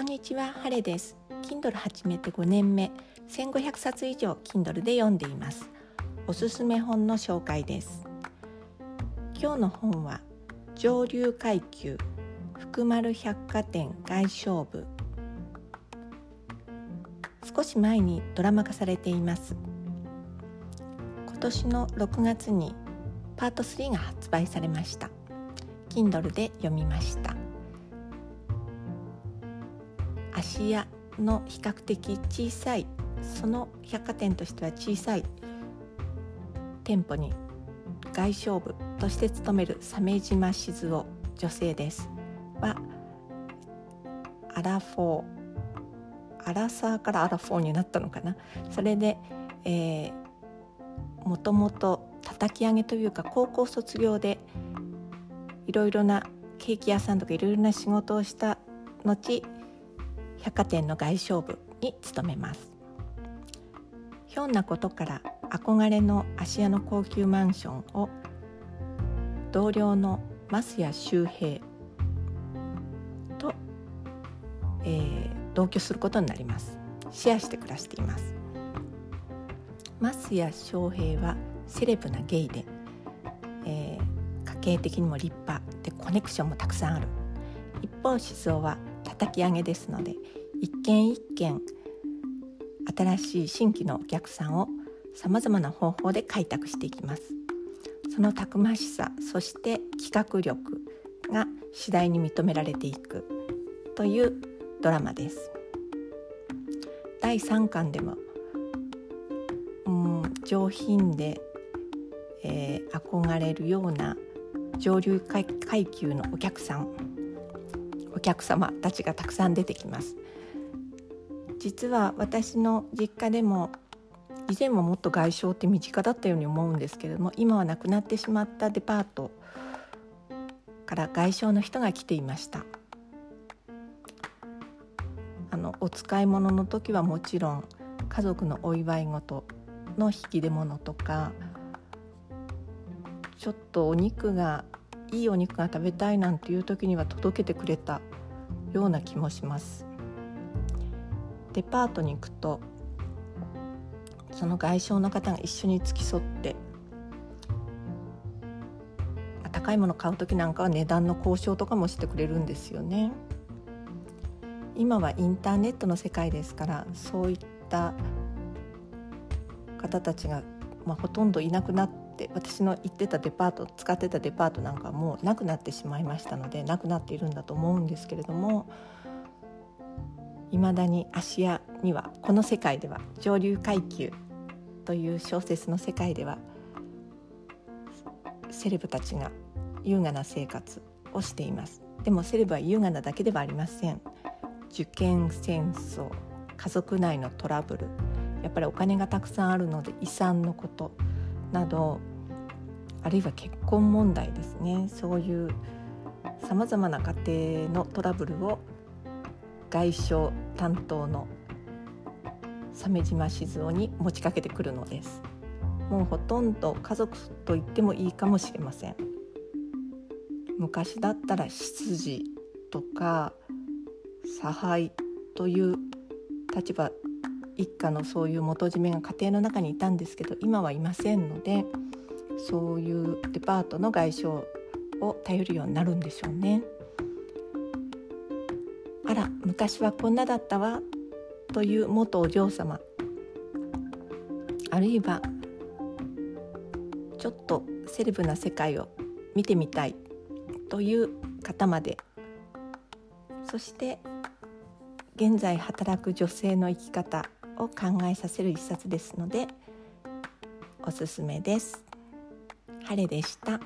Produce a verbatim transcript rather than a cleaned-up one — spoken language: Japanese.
こんにちは、ハレです。 Kindle 始めてごねんめ、せんごひゃくさつ以上 Kindle で読んでいます。おすすめ本の紹介です。今日の本は上流階級福丸百貨店外商部。少し前にドラマ化されています。今年のろくがつにパートスリーが発売されました。 Kindle で読みました。芦屋の比較的小さい、その百貨店としては小さい店舗に外商部として勤める鮫島静雄、女性ですはアラフォー、アラサーからアラフォーになったのかな。それで、えー、もともと叩き上げというか高校卒業でいろいろなケーキ屋さんとかいろいろな仕事をした後、百貨店の外商部に勤めます。ひょんなことから憧れの芦屋の高級マンションを同僚の増谷周平と、えー、同居することになります。シェアして暮らしています。増谷周平はセレブなゲイで、えー、家系的にも立派でコネクションもたくさんある。一方静雄は叩き上げですので、一軒一軒新しい新規のお客さんをさまざまな方法で開拓していきます。そのたくましさ、そして企画力が次第に認められていくというドラマです。だいさんかんでも、うん、上品で、えー、憧れるような上流階級のお客さんお客様たちがたくさん出てきます。実は私の実家でも、以前はもっと外商って身近だったように思うんですけれども、今はなくなってしまったデパートから外商の人が来ていました。あのお使い物の時はもちろん、家族のお祝い事の引き出物とか、ちょっとお肉がいいお肉が食べたいなんていう時には届けてくれたような気もします。デパートに行くと、その外商の方が一緒に付き添って、高いもの買う時なんかは値段の交渉とかもしてくれるんですよね。今はインターネットの世界ですから、そういった方たちが、まあ、ほとんどいなくなって、私の行ってたデパート、使ってたデパートなんかもうなくなってしまいましたので、なくなっているんだと思うんですけれども、いまだに芦屋には、この世界では、上流階級という小説の世界では、セレブたちが優雅な生活をしています。でもセレブは優雅なだけではありません。受験戦争、家族内のトラブル、やっぱりお金がたくさんあるので遺産のことなど、あるいは結婚問題ですね。そういうさまざまな家庭のトラブルを外商担当の鮫島静雄に持ちかけてくるのです。もうほとんど家族と言ってもいいかもしれません。昔だったら執事とか差配という立場、一家のそういう元締めが家庭の中にいたんですけど、今はいませんので、そういうデパートの外商を頼るようになるんでしょうね。あら、昔はこんなだったわという元お嬢様、あるいはちょっとセレブな世界を見てみたいという方まで、そして現在働く女性の生き方を考えさせる一冊ですので、おすすめです。ハレでした。